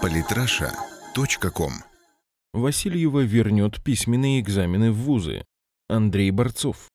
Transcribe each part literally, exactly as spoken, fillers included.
политраша точка ком. Васильева вернет письменные экзамены в вузы. Андрей Борцов.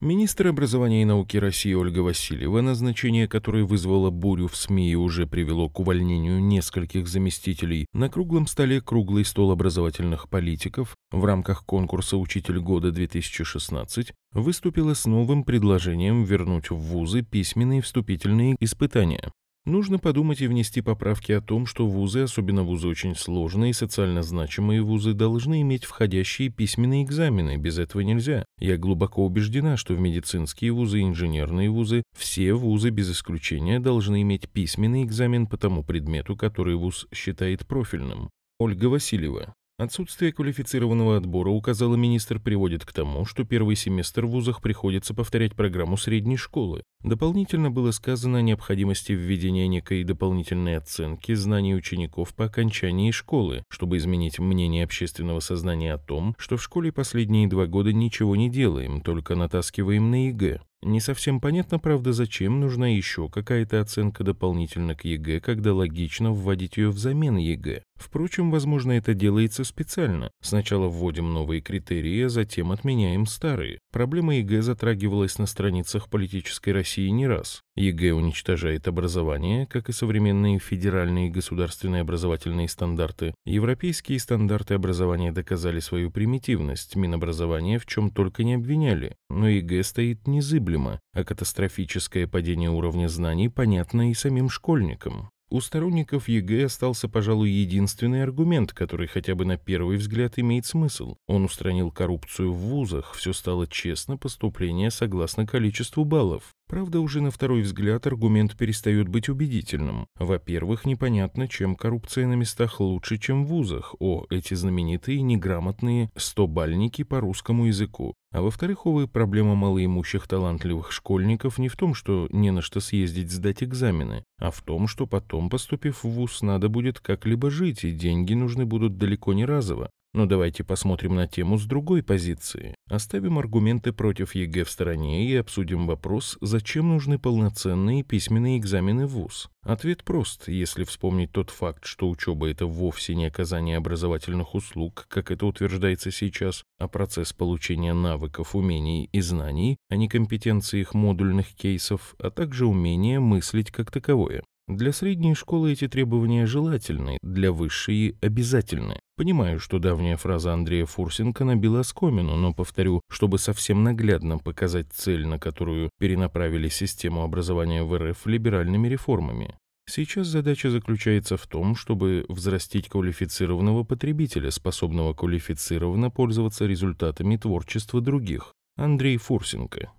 Министр образования и науки России Ольга Васильева, назначение которой вызвало бурю в СМИ и уже привело к увольнению нескольких заместителей, на круглом столе «Круглый стол образовательных политиков» в рамках конкурса «Учитель года две тысячи шестнадцать» выступила с новым предложением вернуть в вузы письменные вступительные испытания. Нужно подумать и внести поправки о том, что вузы, особенно вузы очень сложные и социально значимые вузы, должны иметь входящие письменные экзамены, без этого нельзя. Я глубоко убеждена, что в медицинские вузы, инженерные вузы, все вузы без исключения должны иметь письменный экзамен по тому предмету, который вуз считает профильным. Ольга Васильева. Отсутствие квалифицированного отбора, указала министр, приводит к тому, что первый семестр в вузах приходится повторять программу средней школы. Дополнительно было сказано о необходимости введения некой дополнительной оценки знаний учеников по окончании школы, чтобы изменить мнение общественного сознания о том, что в школе последние два года ничего не делаем, только натаскиваем на ЕГЭ. Не совсем понятно, правда, зачем нужна еще какая-то оценка дополнительно к ЕГЭ, когда логично вводить ее взамен ЕГЭ. Впрочем, возможно, это делается специально. Сначала вводим новые критерии, а затем отменяем старые. Проблема ЕГЭ затрагивалась на страницах «Политической России» не раз. ЕГЭ уничтожает образование, как и современные федеральные и государственные образовательные стандарты. Европейские стандарты образования доказали свою примитивность, Минобразование в чем только не обвиняли. Но ЕГЭ стоит незыблемо, а катастрофическое падение уровня знаний понятно и самим школьникам. У сторонников ЕГЭ остался, пожалуй, единственный аргумент, который хотя бы на первый взгляд имеет смысл. Он устранил коррупцию в вузах, все стало честно, поступление согласно количеству баллов. Правда, уже на второй взгляд аргумент перестает быть убедительным. Во-первых, непонятно, чем коррупция на местах лучше, чем в вузах. О, эти знаменитые неграмотные стобальники по русскому языку. А во-вторых, увы, проблема малоимущих талантливых школьников не в том, что не на что съездить сдать экзамены, а в том, что потом, поступив в вуз, надо будет как-либо жить, и деньги нужны будут далеко не разово. Но давайте посмотрим на тему с другой позиции. Оставим аргументы против ЕГЭ в стороне и обсудим вопрос, зачем нужны полноценные письменные экзамены в вуз. Ответ прост, если вспомнить тот факт, что учеба – это вовсе не оказание образовательных услуг, как это утверждается сейчас, а процесс получения навыков, умений и знаний, а не компетенции их модульных кейсов, а также умение мыслить как таковое. Для средней школы эти требования желательны, для высшей – обязательны. Понимаю, что давняя фраза Андрея Фурсенко набила оскомину, но повторю, чтобы совсем наглядно показать цель, на которую перенаправили систему образования в эр эф либеральными реформами. Сейчас задача заключается в том, чтобы взрастить квалифицированного потребителя, способного квалифицированно пользоваться результатами творчества других. Андрей Фурсенко.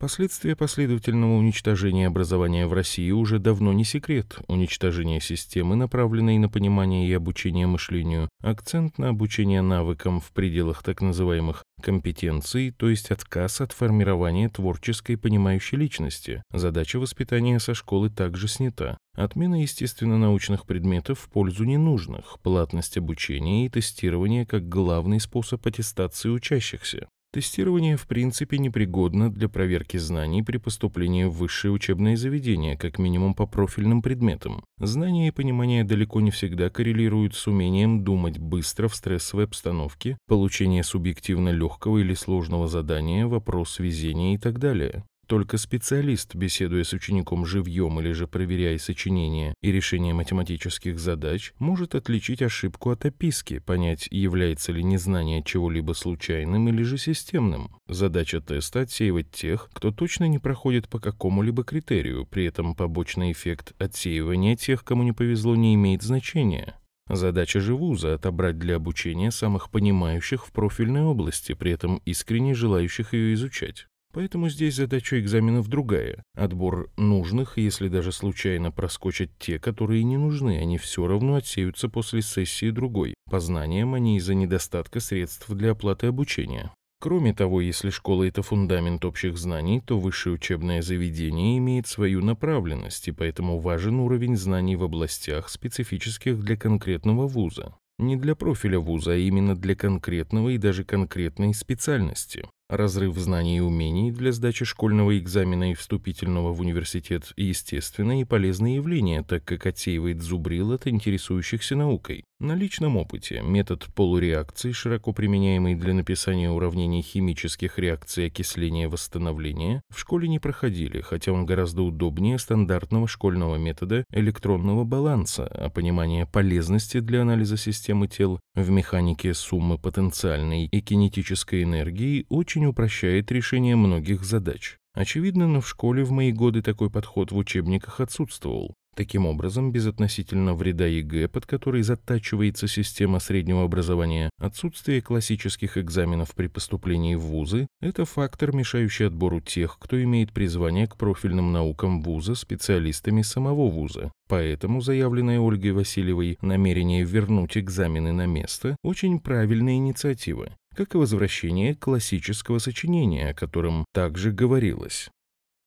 Последствия последовательного уничтожения образования в России уже давно не секрет. Уничтожение системы, направленной на понимание и обучение мышлению, акцент на обучение навыкам в пределах так называемых компетенций, то есть отказ от формирования творческой понимающей личности. Задача воспитания со школы также снята. Отмена естественно-научных предметов в пользу ненужных, платность обучения и тестирование как главный способ аттестации учащихся. Тестирование в принципе непригодно для проверки знаний при поступлении в высшее учебное заведение, как минимум по профильным предметам. Знания и понимание далеко не всегда коррелируют с умением думать быстро в стрессовой обстановке, получение субъективно легкого или сложного задания, вопрос везения и так далее. Только специалист, беседуя с учеником живьем или же проверяя сочинения и решение математических задач, может отличить ошибку от описки, понять, является ли незнание чего-либо случайным или же системным. Задача теста – отсеивать тех, кто точно не проходит по какому-либо критерию, при этом побочный эффект отсеивания тех, кому не повезло, не имеет значения. Задача же вуза – отобрать для обучения самых понимающих в профильной области, при этом искренне желающих ее изучать. Поэтому здесь задача экзаменов другая. Отбор нужных, если даже случайно проскочат те, которые не нужны, они все равно отсеются после сессии другой. По знаниям, они из-за недостатка средств для оплаты обучения. Кроме того, если школа – это фундамент общих знаний, то высшее учебное заведение имеет свою направленность, и поэтому важен уровень знаний в областях, специфических для конкретного вуза. Не для профиля вуза, а именно для конкретного и даже конкретной специальности. разрыв знаний и умений для сдачи школьного экзамена и вступительного в университет — естественное и полезное явление, так как отсеивает зубрил от интересующихся наукой. На личном опыте метод полуреакции, широко применяемый для написания уравнений химических реакций окисления-восстановления, в школе не проходили, хотя он гораздо удобнее стандартного школьного метода электронного баланса, а понимание полезности для анализа системы тел в механике суммы потенциальной и кинетической энергии очень упрощает решение многих задач. Очевидно, но в школе в мои годы такой подход в учебниках отсутствовал. Таким образом, безотносительно вреда ЕГЭ, под который затачивается система среднего образования, отсутствие классических экзаменов при поступлении в вузы – это фактор, мешающий отбору тех, кто имеет призвание к профильным наукам вуза специалистами самого вуза. Поэтому заявленное Ольгой Васильевой намерение вернуть экзамены на место – очень правильная инициатива, как и возвращение классического сочинения, о котором также говорилось.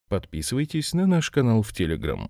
Подписывайтесь на наш канал в Телеграм.